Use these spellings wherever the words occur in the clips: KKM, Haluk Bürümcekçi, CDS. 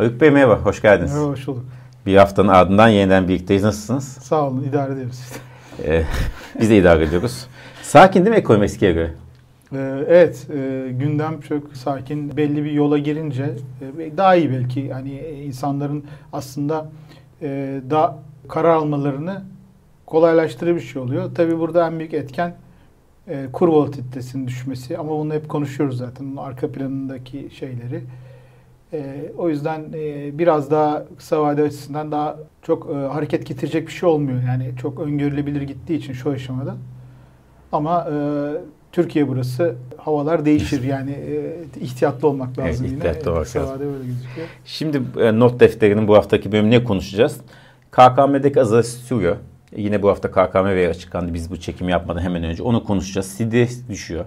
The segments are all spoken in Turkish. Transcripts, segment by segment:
Haluk Bey merhaba, hoş geldiniz. Merhaba, hoş bulduk. Bir haftanın ardından yeniden birlikteyiz. Nasılsınız? Sağ olun, idare ediyoruz işte. Biz de idare ediyoruz. Sakin değil mi ekonomi eskiye göre? Evet, gündem çok sakin. Belli bir yola girince daha iyi belki. Hani insanların aslında daha karar almalarını kolaylaştırıcı bir şey oluyor. Tabii burada en büyük etken kur volatilitesinin düşmesi. Ama bunu hep konuşuyoruz zaten. Bunun arka planındaki şeyleri. O yüzden biraz daha kısa vade açısından daha çok hareket getirecek bir şey olmuyor. Yani çok öngörülebilir gittiği için şu aşamada. Ama Türkiye burası, havalar değişir. Yani ihtiyatlı olmak lazım, evet, yine. Kısa vade böyle gözüküyor. Şimdi Not Defteri'nin bu haftaki bölümüne konuşacağız. KKM'deki azalış sürüyor. Yine bu hafta KKM veri açıklandı. Biz bu çekimi yapmadan hemen önce onu konuşacağız. CDS düşüyor.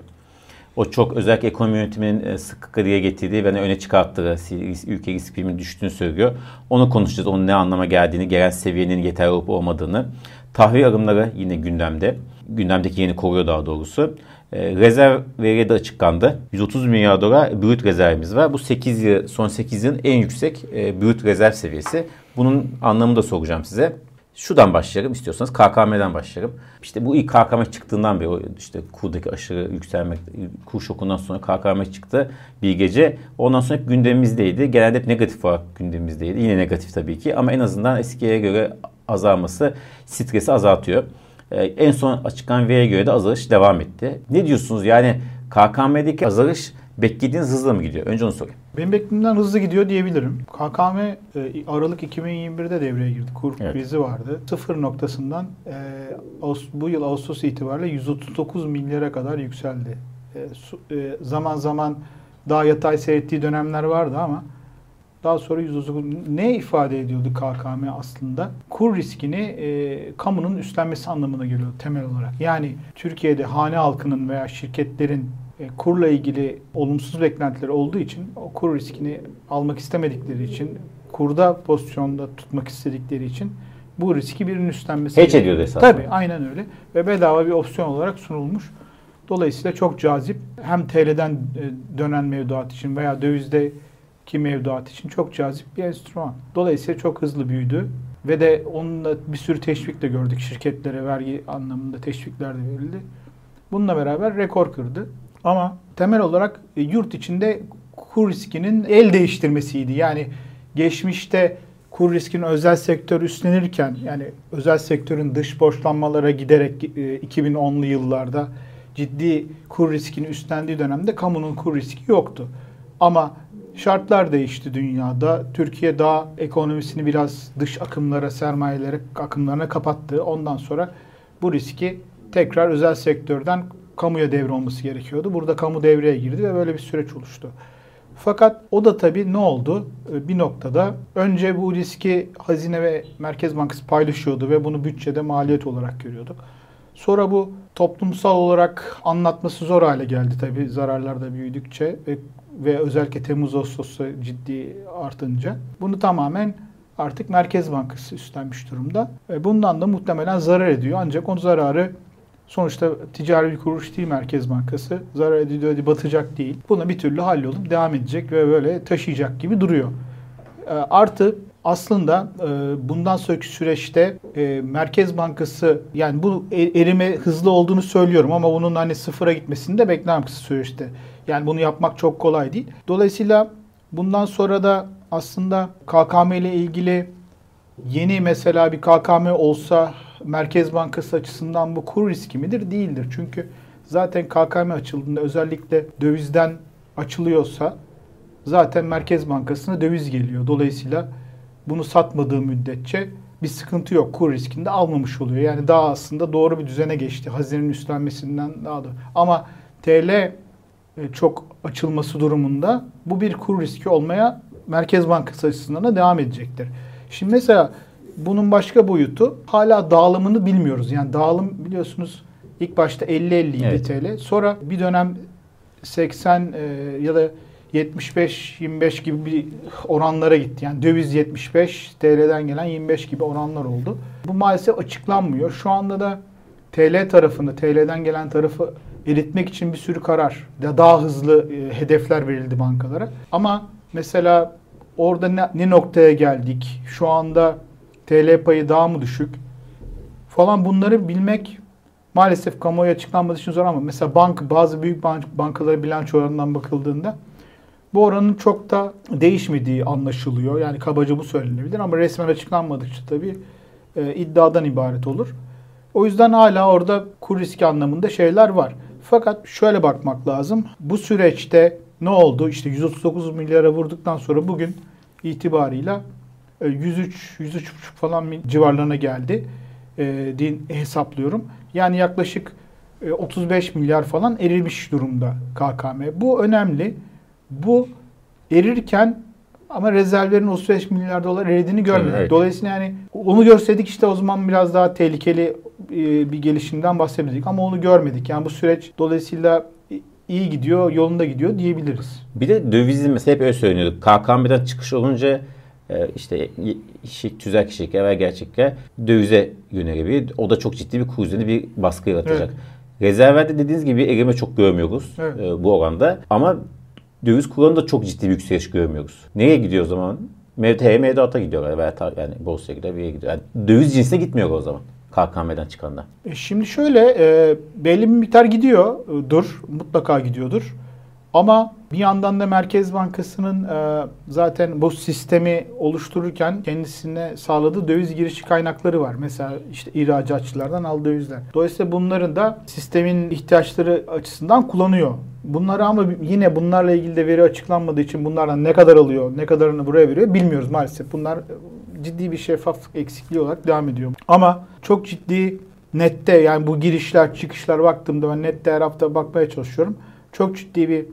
O çok özellikle ekonomi yönetiminin sıklıkla diye getirdiği ve öne çıkarttığı ülke risk priminin düştüğünü söylüyor. Onu konuşacağız. Onun ne anlama geldiğini, gelen seviyenin yeterli olup olmadığını. Tahvil alımları yine gündemde. Gündemdeki yeni koruyor daha doğrusu. Rezerv veri de açıklandı. 130 milyar dolar brüt rezervimiz var. Bu son 8 yılın en yüksek brüt rezerv seviyesi. Bunun anlamını da soracağım size. Şuradan başlayalım istiyorsanız, KKM'den başlayalım. İşte bu ilk KKM çıktığından beri, işte kurdaki aşırı yükselme, kur şokundan sonra KKM çıktı bir gece. Ondan sonra hep gündemimizdeydi. Genelde hep negatif olarak gündemimizdeydi. Yine negatif tabii ki ama en azından eskiye göre azalması stresi azaltıyor. En son açıklanan veriye göre de azalış devam etti. Ne diyorsunuz yani KKM'deki azalış beklediğiniz hızla mı gidiyor? Önce onu sorayım. Benim beklediğimden hızlı gidiyor diyebilirim. KKM Aralık 2021'de devreye girdi. Kur krizi vardı. Sıfır noktasından bu yıl Ağustos itibariyle 139 milyara kadar yükseldi. Zaman zaman daha yatay seyrettiği dönemler vardı ama daha sonra 139 ne ifade ediyordu KKM aslında? Kur riskini kamunun üstlenmesi anlamına geliyor temel olarak. Yani Türkiye'de hane halkının veya şirketlerin kurla ilgili olumsuz beklentileri olduğu için o kur riskini almak istemedikleri için, kurda pozisyonda tutmak istedikleri için bu riski birinin üstlenmesi. Hiç ediyordu esasında. Tabii aynen öyle ve bedava bir opsiyon olarak sunulmuş. Dolayısıyla çok cazip, hem TL'den dönen mevduat için veya dövizdeki mevduat için çok cazip bir enstrüman. Dolayısıyla çok hızlı büyüdü ve de onunla bir sürü teşvik de gördük. Şirketlere vergi anlamında teşvikler de verildi. Bununla beraber rekor kırdı. Ama temel olarak yurt içinde kur riskinin el değiştirmesiydi. Yani geçmişte kur riskini özel sektör üstlenirken, yani özel sektörün dış borçlanmalara giderek 2010'lu yıllarda ciddi kur riskini üstlendiği dönemde kamunun kur riski yoktu. Ama şartlar değişti dünyada. Türkiye daha ekonomisini biraz dış akımlara, sermayelere akımlarına kapattı. Ondan sonra bu riski tekrar özel sektörden kamuya devre olması gerekiyordu. Burada kamu devreye girdi ve böyle bir süreç oluştu. Fakat o da tabii ne oldu? Bir noktada önce bu riski Hazine ve Merkez Bankası paylaşıyordu ve bunu bütçede maliyet olarak görüyorduk. Sonra bu toplumsal olarak anlatması zor hale geldi tabii zararlar da büyüdükçe ve özellikle Temmuz-Ağustos'ta ciddi artınca. Bunu tamamen artık Merkez Bankası üstlenmiş durumda. Bundan da muhtemelen zarar ediyor. Ancak o zararı sonuçta ticari bir kuruluş değil Merkez Bankası. Zarar ediyor, batacak değil. Buna bir türlü hallolup devam edecek ve böyle taşıyacak gibi duruyor. Artı aslında bundan sonraki süreçte Merkez Bankası, yani bu erime hızlı olduğunu söylüyorum ama bunun hani sıfıra gitmesini de beklemem kısa süreçte. Yani bunu yapmak çok kolay değil. Dolayısıyla bundan sonra da aslında KKM ile ilgili yeni mesela bir KKM olsa Merkez Bankası açısından bu kur riski midir? Değildir. Çünkü zaten KKM açıldığında özellikle dövizden açılıyorsa zaten Merkez Bankası'na döviz geliyor. Dolayısıyla bunu satmadığı müddetçe bir sıkıntı yok. Kur riskini de almamış oluyor. Yani daha aslında doğru bir düzene geçti. Hazinenin üstlenmesinden daha da. Ama TL çok açılması durumunda bu bir kur riski olmaya Merkez Bankası açısından da devam edecektir. Şimdi mesela bunun başka boyutu, hala dağılımını bilmiyoruz. Yani dağılım biliyorsunuz ilk başta 50-50 idi, evet. TL. Sonra bir dönem 80 ya da 75-25 gibi bir oranlara gitti. Yani döviz 75, TL'den gelen 25 gibi oranlar oldu. Bu maalesef açıklanmıyor. Şu anda da TL tarafını, TL'den gelen tarafı eritmek için bir sürü karar, daha hızlı hedefler verildi bankalara. Ama mesela Orada ne noktaya geldik? Şu anda TL payı daha mı düşük? Falan bunları bilmek maalesef kamuoyu açıklanmadığı için zor ama mesela bazı büyük bankalara bilanço oranından bakıldığında bu oranın çok da değişmediği anlaşılıyor. Yani kabaca bu söylenebilir ama resmen açıklanmadıkça tabii iddiadan ibaret olur. O yüzden hala orada kur riski anlamında şeyler var. Fakat şöyle bakmak lazım. Bu süreçte ne oldu? İşte 139 milyara vurduktan sonra bugün itibarıyla 103,5 falan civarlarına geldi. Hesaplıyorum. Yani yaklaşık 35 milyar falan erimiş durumda KKM. Bu önemli. Bu erirken ama rezervlerin 35 milyar dolar eridiğini görmedik. Evet. Dolayısıyla yani onu görseydik işte o zaman biraz daha tehlikeli bir gelişimden bahsedebilirdik. Ama onu görmedik. Yani bu süreç dolayısıyla iyi gidiyor, yolunda gidiyor diyebiliriz. Bir de dövizin mesela hep öyle söylüyorduk. KKM'den çıkış olunca işte tüzel kişilik evvel gerçekle dövize yöneliyor. O da çok ciddi bir kur üzerinde bir baskı yaratacak. Evet. Rezervlerde dediğiniz gibi erime çok görmüyoruz bu oranda. Ama döviz kurunda da çok ciddi bir yükseliş görmüyoruz. Nereye gidiyor o zaman? Mevduata gidiyorlar veya yani borsaya gidiyor, bir yere gidiyor. Yani döviz cinsine gitmiyor o zaman KKM'den çıkanlar. Şimdi şöyle belli bir miktar gidiyor. Mutlaka gidiyordur. Ama bir yandan da Merkez Bankası'nın zaten bu sistemi oluştururken kendisine sağladığı döviz girişi kaynakları var. Mesela işte ihracatçılardan aldığı dövizler. Dolayısıyla bunların da sistemin ihtiyaçları açısından kullanıyor. Bunları ama yine bunlarla ilgili de veri açıklanmadığı için bunlardan ne kadar alıyor, ne kadarını buraya veriyor bilmiyoruz maalesef. Bunlar ciddi bir şeffaflık eksikliği olarak devam ediyor. Ama çok ciddi nette yani bu girişler, çıkışlar baktığımda ben nette her hafta bakmaya çalışıyorum. Çok ciddi bir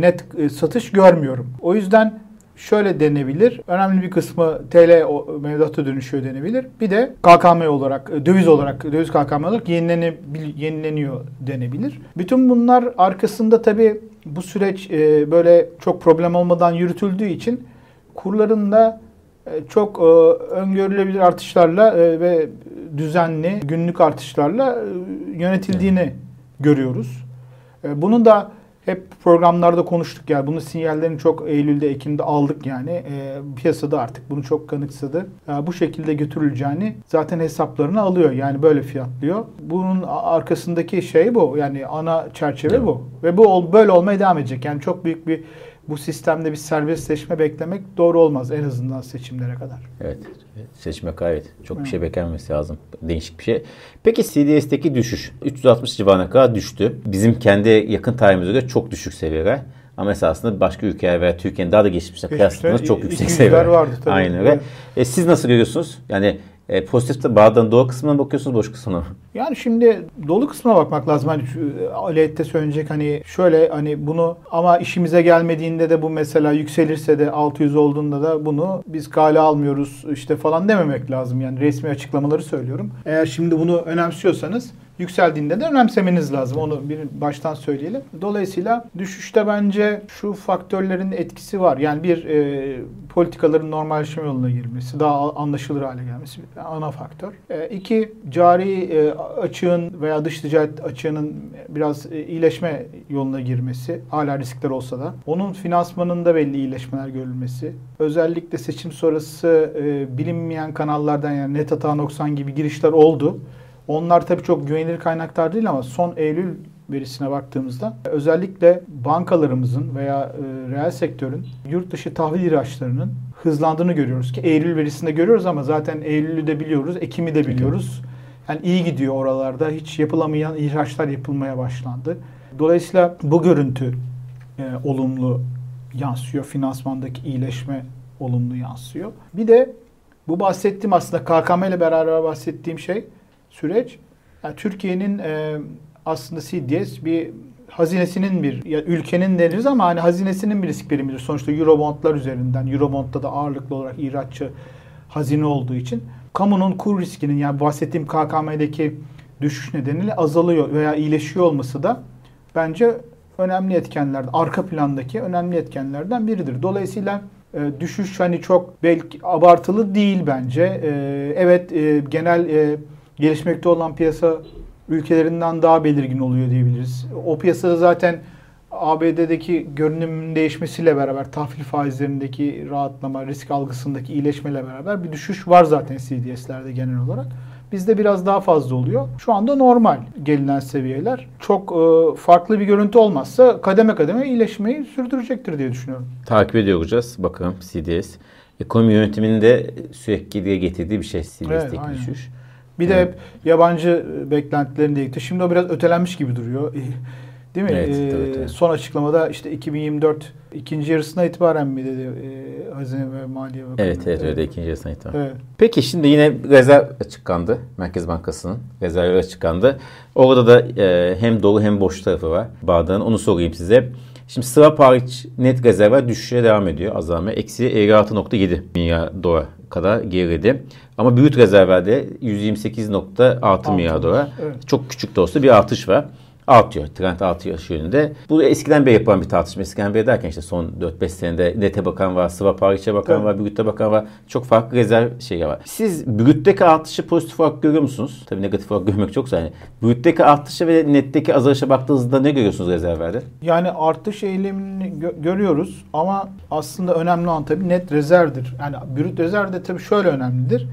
net satış görmüyorum. O yüzden şöyle denebilir. Önemli bir kısmı TL mevduata dönüşüyor denebilir. Bir de KKM olarak, döviz KKM olarak yenileniyor denebilir. Bütün bunlar arkasında tabii bu süreç böyle çok problem olmadan yürütüldüğü için kurların da çok öngörülebilir artışlarla ve düzenli günlük artışlarla yönetildiğini görüyoruz. Bunu da hep programlarda konuştuk yani bunun sinyallerini çok Eylül'de, Ekim'de aldık yani piyasada artık bunu çok kanıksadı. Bu şekilde götürüleceğini zaten hesaplarını alıyor yani böyle fiyatlıyor. Bunun arkasındaki şey bu yani ana çerçeve bu ve bu böyle olmaya devam edecek yani çok büyük bir bu sistemde bir serbestleşme beklemek doğru olmaz en azından seçimlere kadar. Evet, seçime kayıt. Çok bir şey beklenmesi lazım. Değişik bir şey. Peki CDS'teki düşüş 360 civarına kadar düştü. Bizim kendi yakın tarihimize göre çok düşük seviyeler. Ama esasında başka ülkeler veya Türkiye'nin daha da geçmişine kıyasladığında çok yüksek seviyeler vardı tabii. Aynen ve siz nasıl görüyorsunuz? Yani pozitifte bazen dolu kısmına bakıyorsunuz, boş kısmına mı? Yani şimdi dolu kısmına bakmak lazım. Hani aleyhte söyleyecek hani şöyle hani bunu ama işimize gelmediğinde de bu mesela yükselirse de 600 olduğunda da bunu biz kale almıyoruz işte falan dememek lazım. Yani resmi açıklamaları söylüyorum. Eğer şimdi bunu önemsiyorsanız yükseldiğinde de önemsemeniz lazım. Onu bir baştan söyleyelim. Dolayısıyla düşüşte bence şu faktörlerin etkisi var. Yani bir politikaların normalleşme yoluna girmesi, daha anlaşılır hale gelmesi ana faktör. İki, cari açığın veya dış ticaret açığının biraz iyileşme yoluna girmesi. Hala riskler olsa da. Onun finansmanında belli iyileşmeler görülmesi. Özellikle seçim sonrası bilinmeyen kanallardan yani net hata noksan gibi girişler oldu. Onlar tabii çok güvenilir kaynaklar değil ama son Eylül verisine baktığımızda özellikle bankalarımızın veya reel sektörün yurt dışı tahvil ihraçlarının hızlandığını görüyoruz ki Eylül verisinde görüyoruz ama zaten Eylül'ü de biliyoruz, Ekim'i de biliyoruz. Yani iyi gidiyor oralarda. Hiç yapılamayan ihraçlar yapılmaya başlandı. Dolayısıyla bu görüntü olumlu yansıyor. Finansmandaki iyileşme olumlu yansıyor. Bir de bu bahsettiğim aslında KKM ile beraber bahsettiğim şey süreç. Yani Türkiye'nin aslında CDS bir hazinesinin bir, yani ülkenin deniriz ama hani hazinesinin bir risk birimidir. Sonuçta Eurobondlar üzerinden, Eurobond'da da ağırlıklı olarak ihraççı hazine olduğu için kamunun kur riskinin yani bahsettiğim KKM'deki düşüş nedeniyle azalıyor veya iyileşiyor olması da bence önemli etkenlerden, arka plandaki önemli etkenlerden biridir. Dolayısıyla düşüş hani çok belki abartılı değil bence. Evet genel gelişmekte olan piyasa ülkelerinden daha belirgin oluyor diyebiliriz. O piyasada zaten ABD'deki görünümün değişmesiyle beraber tahvil faizlerindeki rahatlama, risk algısındaki iyileşmeyle beraber bir düşüş var zaten CDS'lerde genel olarak. Bizde biraz daha fazla oluyor. Şu anda normal gelinen seviyeler. Çok farklı bir görüntü olmazsa kademe kademe iyileşmeyi sürdürecektir diye düşünüyorum. Takip ediyor olacağız. Bakalım CDS. Ekonomi yönetiminin de sürekli diye getirdiği bir şey CDS'teki evet, düşüş. Bir de hep yabancı beklentilerinde gitti. Şimdi o biraz ötelenmiş gibi duruyor. Değil mi? Evet, evet. Son açıklamada işte 2024 ikinci yarısına itibaren mi dedi Hazine ve Maliye Bakanı? Evet, evet, öyle ikinci yarısına itibaren. Evet. Peki şimdi yine rezerv açıklandı. Merkez Bankası'nın rezervleri açıklandı. Orada da hem dolu hem boş tarafı var. Bağdan onu sorayım size. Şimdi swap hariç net rezervler düşüşe devam ediyor. Azalma eksi 56.7 milyar dolar kadar geriledi. Ama brüt rezervlerde 128.6 milyar dolar. Evet. Çok küçük de olsa bir artış var. Artıyor. Trend artıyor yönünde. Bu eskiden beri yapılan bir tartışma. Eskiden beri derken işte son 4-5 senede nete bakan var, swap hariçe bakan evet, var, brütte bakan var. Çok farklı rezerv şeyi var. Siz brütteki artışı pozitif olarak görüyor musunuz? Tabii negatif olarak görmek çok zor. Yani brütteki artışı ve netteki azalışa baktığınızda ne görüyorsunuz rezervlerde? Yani artış eğilimini görüyoruz ama aslında önemli olan tabii net rezervdir. Yani brüt rezerv de tabii şöyle önemlidir.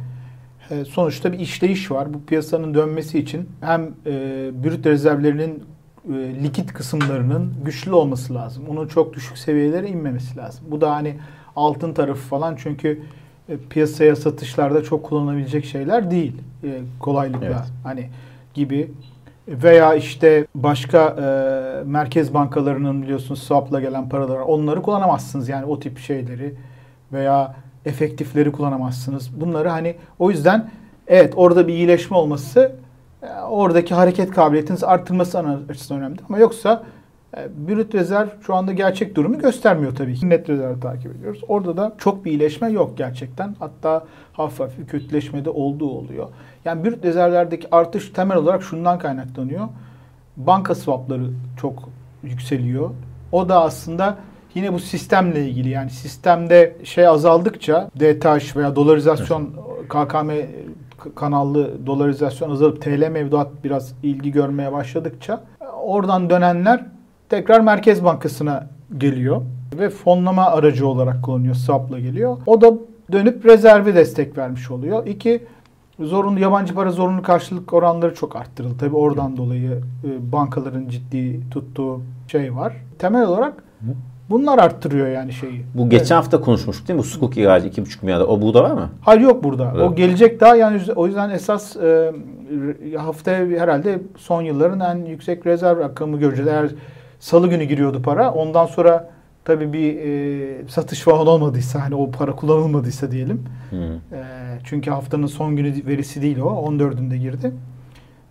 Sonuçta bir işleyiş var. Bu piyasanın dönmesi için hem brüt rezervlerinin likit kısımlarının güçlü olması lazım. Onun çok düşük seviyelere inmemesi lazım. Bu da hani altın tarafı falan çünkü piyasaya satışlarda çok kullanılabilecek şeyler değil. Kolaylıkla evet, hani gibi veya işte başka merkez bankalarının biliyorsunuz swap'la gelen paralar onları kullanamazsınız. Yani o tip şeyleri veya efektifleri kullanamazsınız. Bunları hani o yüzden evet orada bir iyileşme olması oradaki hareket kabiliyetiniz artırması açısından önemli. Ama yoksa brüt rezerv şu anda gerçek durumu göstermiyor tabii ki. Net rezervi takip ediyoruz. Orada da çok bir iyileşme yok gerçekten. Hatta hafif hafif kötüleşmede olduğu oluyor. Yani brüt rezervlerdeki artış temel olarak şundan kaynaklanıyor. Banka swapları çok yükseliyor. O da aslında yine bu sistemle ilgili yani sistemde şey azaldıkça DTH veya dolarizasyon KKM kanallı dolarizasyon azalıp TL mevduat biraz ilgi görmeye başladıkça oradan dönenler tekrar Merkez Bankası'na geliyor ve fonlama aracı olarak kullanıyor, swap'la geliyor. O da dönüp rezerve destek vermiş oluyor. İki, zorunlu yabancı para zorunlu karşılık oranları çok arttırıldı. Tabii oradan dolayı bankaların ciddi tuttuğu şey var. Temel olarak bunlar arttırıyor yani şeyi. Bu geçen evet, hafta konuşmuştuk değil mi? Bu sukuk ihracı 2,5 milyarda. O burada var mı? Hayır yok burada. Evet. O gelecek daha yani o yüzden esas haftaya herhalde son yılların en yüksek rezerv rakamı göreceğiz. Eğer salı günü giriyordu para. Ondan sonra tabii bir satış falan olmadıysa hani o para kullanılmadıysa diyelim. Çünkü haftanın son günü verisi değil o. 14'ünde girdi.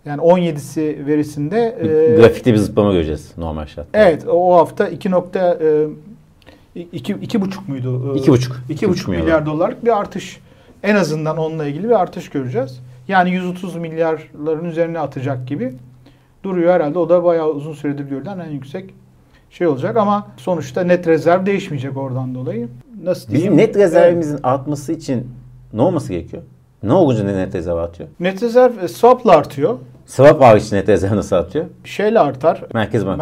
Yani 17'si verisinde grafikte bir zıplama göreceğiz normal şartta. Evet o hafta 2.5 muydu? 2,5 milyar dolarlık bir artış. En azından onunla ilgili bir artış göreceğiz. Yani 130 milyarların üzerine atacak gibi duruyor herhalde. O da bayağı uzun süredir görülen en yüksek şey olacak ama sonuçta net rezerv değişmeyecek oradan dolayı. Nasıl diyeyim? Bizim net rezervimizin artması için ne olması gerekiyor? Ne olunca net rezerv artıyor? Net rezerv swap'la artıyor. Swap hariç net rezerv nasıl artıyor? Şeyle artar.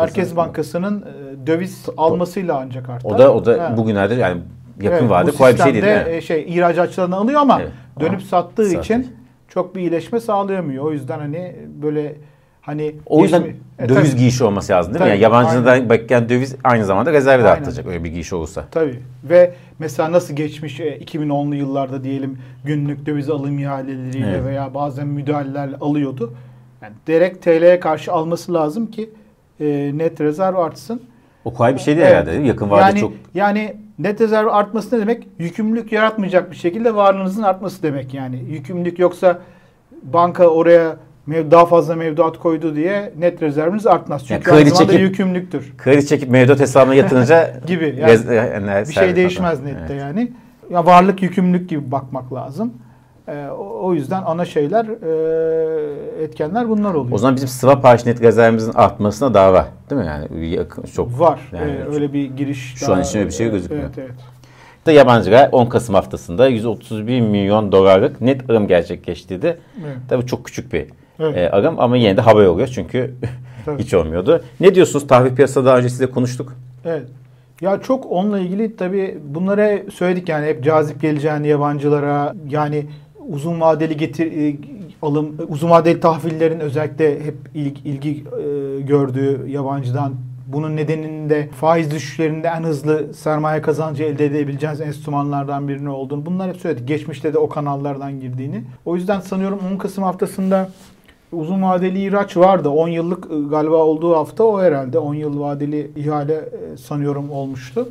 Merkez Bankası'nın döviz almasıyla ancak artar. O da bugünlerde yani yakın evet, vade kolay bir şey değil. Yani. İhracatçılarını alıyor ama evet, dönüp sattığı için çok bir iyileşme sağlayamıyor. O yüzden hani böyle hani o yüzden döviz giyişi olması lazım değil mi? Yani yabancıdan bekleyen döviz aynı zamanda rezervi de artacak öyle bir giyiş olursa. Tabii ve mesela nasıl geçmiş 2010'lu yıllarda diyelim günlük döviz alım ihaleleriyle evet, veya bazen müdahalelerle alıyordu. Yani direkt TL'ye karşı alması lazım ki net rezerv artsın. O kolay bir şey değil herhalde değil mi? Yakın vadede yani, çok. Yani net rezerv artması ne demek? Yükümlülük yaratmayacak bir şekilde varlığınızın artması demek yani. Yükümlülük yoksa banka oraya daha fazla mevduat koydu diye net rezerviniz artmaz. Çünkü yani aynı zamanda yükümlülüktür. Kredi çekip mevduat hesabına yatırınca gibi yani bir şey değişmez nette evet, yani. Ya varlık yükümlülük gibi bakmak lazım. O yüzden ana şeyler etkenler bunlar oluyor. O zaman bizim swap hariç net rezervimizin artmasına daha var değil mi? Yani çok var. Yani öyle bir giriş. Şu an için öyle bir şey gözükmüyor. Evet, evet. Yabancılar 10 Kasım haftasında 131 milyon dolarlık net alım gerçekleştirdi. Evet. Tabii çok küçük bir evet. Agam, ama yine de haber oluyor çünkü hiç olmuyordu. Ne diyorsunuz? Tahvil piyasası daha önce size konuştuk. Evet. Ya çok onunla ilgili tabii bunlara söyledik yani hep cazip geleceğini yabancılara, yani uzun vadeli alım, uzun vadeli tahvillerin özellikle hep ilgi gördüğü yabancıdan. Bunun nedeninde faiz düşüşlerinde en hızlı sermaye kazancı elde edebileceğiniz enstrümanlardan birinin olduğunu, bunlar hep söyledik. Geçmişte de o kanallardan girdiğini. O yüzden sanıyorum 10 Kasım haftasında uzun vadeli ihraç vardı. 10 yıllık galiba olduğu hafta o herhalde. 10 yıl vadeli ihale sanıyorum olmuştu.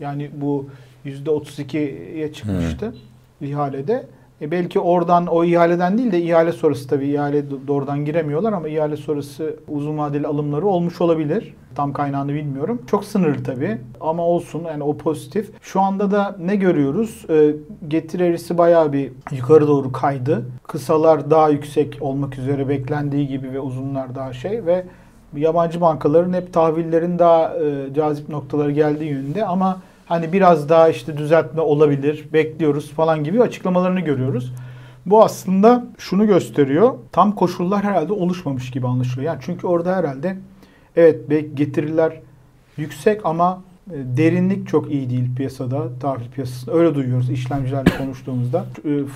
Yani bu %32'ye çıkmıştı ihalede. Belki oradan, o ihaleden değil de ihale sonrası, tabii ihale doğrudan giremiyorlar ama ihale sonrası uzun vadeli alımları olmuş olabilir. Tam kaynağını bilmiyorum. Çok sınırlı tabii ama olsun, yani o pozitif. Şu anda da ne görüyoruz? Getiri eğrisi bayağı bir yukarı doğru kaydı. Kısalar daha yüksek olmak üzere beklendiği gibi ve uzunlar daha şey ve yabancı bankaların hep tahvillerin daha cazip noktaları geldiği yönünde ama hani biraz daha işte düzeltme olabilir, bekliyoruz falan gibi açıklamalarını görüyoruz. Bu aslında şunu gösteriyor, tam koşullar herhalde oluşmamış gibi anlaşılıyor. Yani çünkü orada herhalde evet belki getiriler yüksek ama derinlik çok iyi değil piyasada, tahvil piyasasında. Öyle duyuyoruz işlemcilerle konuştuğumuzda.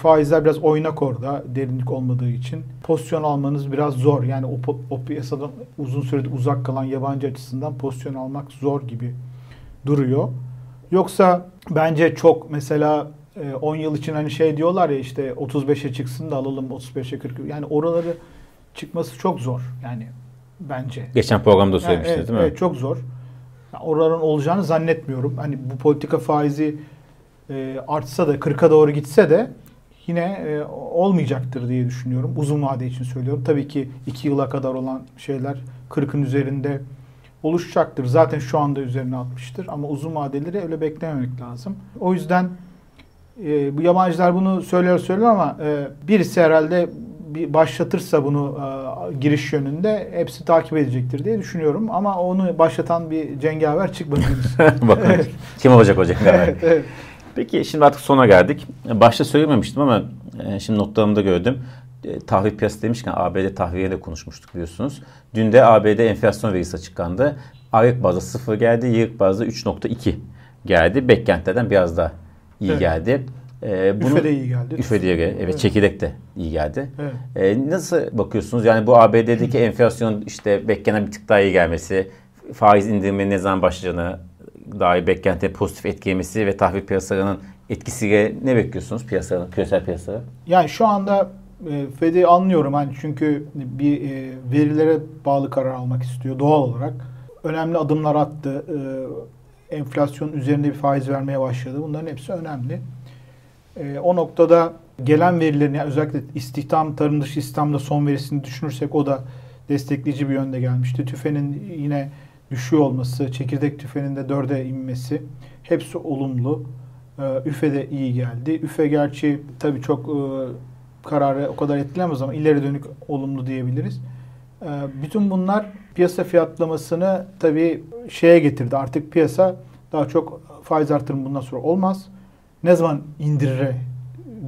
Faizler biraz oynak orada, derinlik olmadığı için. Pozisyon almanız biraz zor. Yani o piyasadan uzun süredir uzak kalan yabancı açısından pozisyon almak zor gibi duruyor. Yoksa bence çok mesela 10 yıl için hani şey diyorlar ya işte 35'e çıksın da alalım 35'e 40. Yani oraları çıkması çok zor yani bence. Geçen programda söylemiştiniz yani, evet, değil mi? Evet, çok zor. Yani oraların olacağını zannetmiyorum. Hani bu politika faizi artsa da 40'a doğru gitse de yine olmayacaktır diye düşünüyorum. Uzun vade için söylüyorum. Tabii ki 2 yıla kadar olan şeyler 40'ın üzerinde oluşacaktır. Zaten şu anda üzerine atmıştır. Ama uzun vadeleri öyle beklememek lazım. O yüzden bu yabancılar bunu söylüyor ama birisi herhalde başlatırsa bunu giriş yönünde hepsi takip edecektir diye düşünüyorum. Ama onu başlatan bir cengaver çıkmadı. Bakın kim olacak o cengaver? Evet, evet. Peki şimdi artık sona geldik. Başta söylememiştim ama şimdi notlarımda gördüm. Tahvil piyasası demişken ABD tahviliyle konuşmuştuk biliyorsunuz. Dün de ABD enflasyon verisi açıklandı. Aylık bazda 0 geldi, yıllık bazda 3.2 geldi. Beklentilerden biraz daha iyi evet. geldi. Üfe de iyi geldi. Üfe de iyi geldi. Evet, çekirdek de iyi geldi. Evet. Nasıl bakıyorsunuz? Yani bu ABD'deki enflasyon işte beklenen bir tık daha iyi gelmesi, faiz indirmenin ne zaman başlayacağına dair beklentiye pozitif etkilemesi ve tahvil piyasalarının etkisiyle ne bekliyorsunuz piyasaların, küresel piyasalara? Yani şu anda Fed'i anlıyorum hani çünkü bir verilere bağlı karar almak istiyor doğal olarak. Önemli adımlar attı. Enflasyon üzerinde bir faiz vermeye başladı. Bunların hepsi önemli. O noktada gelen verilerin yani özellikle istihdam, tarım dışı istihdamda son verisini düşünürsek o da destekleyici bir yönde gelmişti. TÜFE'nin yine düşüyor olması, çekirdek TÜFE'nin de 4'e inmesi hepsi olumlu. ÜFE de iyi geldi. ÜFE gerçi tabii çok kararı o kadar etkilemez ama ileri dönük olumlu diyebiliriz. Bütün bunlar piyasa fiyatlamasını tabii şeye getirdi. Artık piyasa daha çok faiz artırımı bundan sonra olmaz. Ne zaman indirire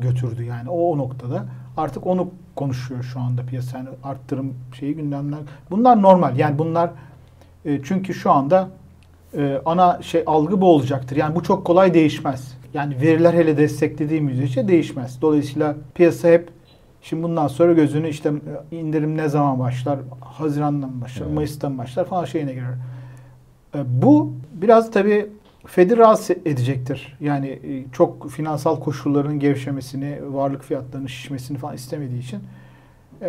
götürdü yani o noktada. Artık onu konuşuyor şu anda piyasa. Yani artırım şeyi gündemden. Bunlar normal. Yani bunlar çünkü şu anda ana şey algı bu olacaktır. Yani bu çok kolay değişmez. Yani veriler hele desteklediği müddetçe değişmez. Dolayısıyla piyasa hep şimdi bundan sonra gözünü işte indirim ne zaman başlar? Haziran'dan başlar, Mayıs'tan başlar falan şeyine girer. Bu biraz tabii Fed'i rahatsız edecektir. Yani çok finansal koşulların gevşemesini, varlık fiyatlarının şişmesini falan istemediği için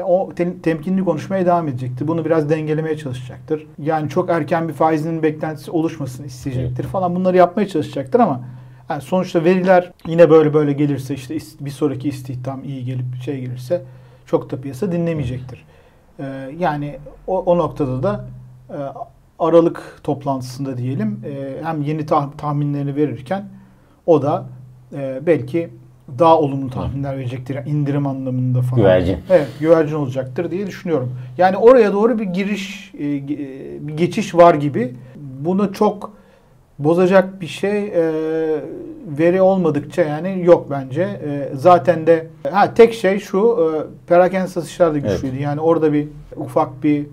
o temkinli konuşmaya devam edecektir. Bunu biraz dengelemeye çalışacaktır. Yani çok erken bir faizinin beklentisi oluşmasını isteyecektir falan. Bunları yapmaya çalışacaktır ama yani sonuçta veriler yine böyle gelirse işte bir sonraki istihdam iyi gelip şey gelirse çok da piyasa dinlemeyecektir. Yani o noktada da Aralık toplantısında diyelim hem yeni tahminlerini verirken o da belki daha olumlu tahminler verecektir. Yani indirim anlamında falan. Güvercin. Evet, güvercin olacaktır diye düşünüyorum. Yani oraya doğru bir geçiş var gibi. Bunu çok bozacak bir şey veri olmadıkça yani yok bence. Zaten de tek şey şu, perakende satışlar da güçlüydü. Evet. Yani orada bir ufak bir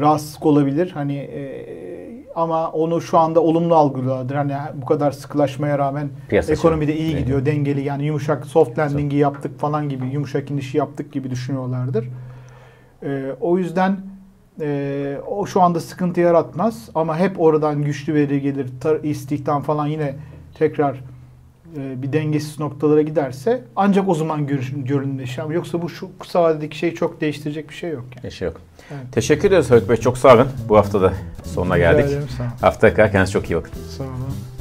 rahatsızlık olabilir. Hani ama onu şu anda olumlu algılıyorlar. Hani bu kadar sıkılaşmaya rağmen piyasa ekonomide iyi gidiyor, evet, dengeli. Yani yumuşak soft landing'i yaptık falan gibi, yumuşak inişi yaptık gibi düşünüyorlardır. O yüzden o şu anda sıkıntı yaratmaz ama hep oradan güçlü veri gelir, istihdam falan yine tekrar bir dengesiz noktalara giderse ancak o zaman görünleşir. Yoksa bu şu kısa vadedeki şeyi çok değiştirecek bir şey yok. Yani. Bir şey yok. Evet. Teşekkür ederiz Haluk Bey. Çok sağ olun. Bu hafta da sonuna geldik. Haftaya kadar kendinize çok iyi bakın. Sağ olun.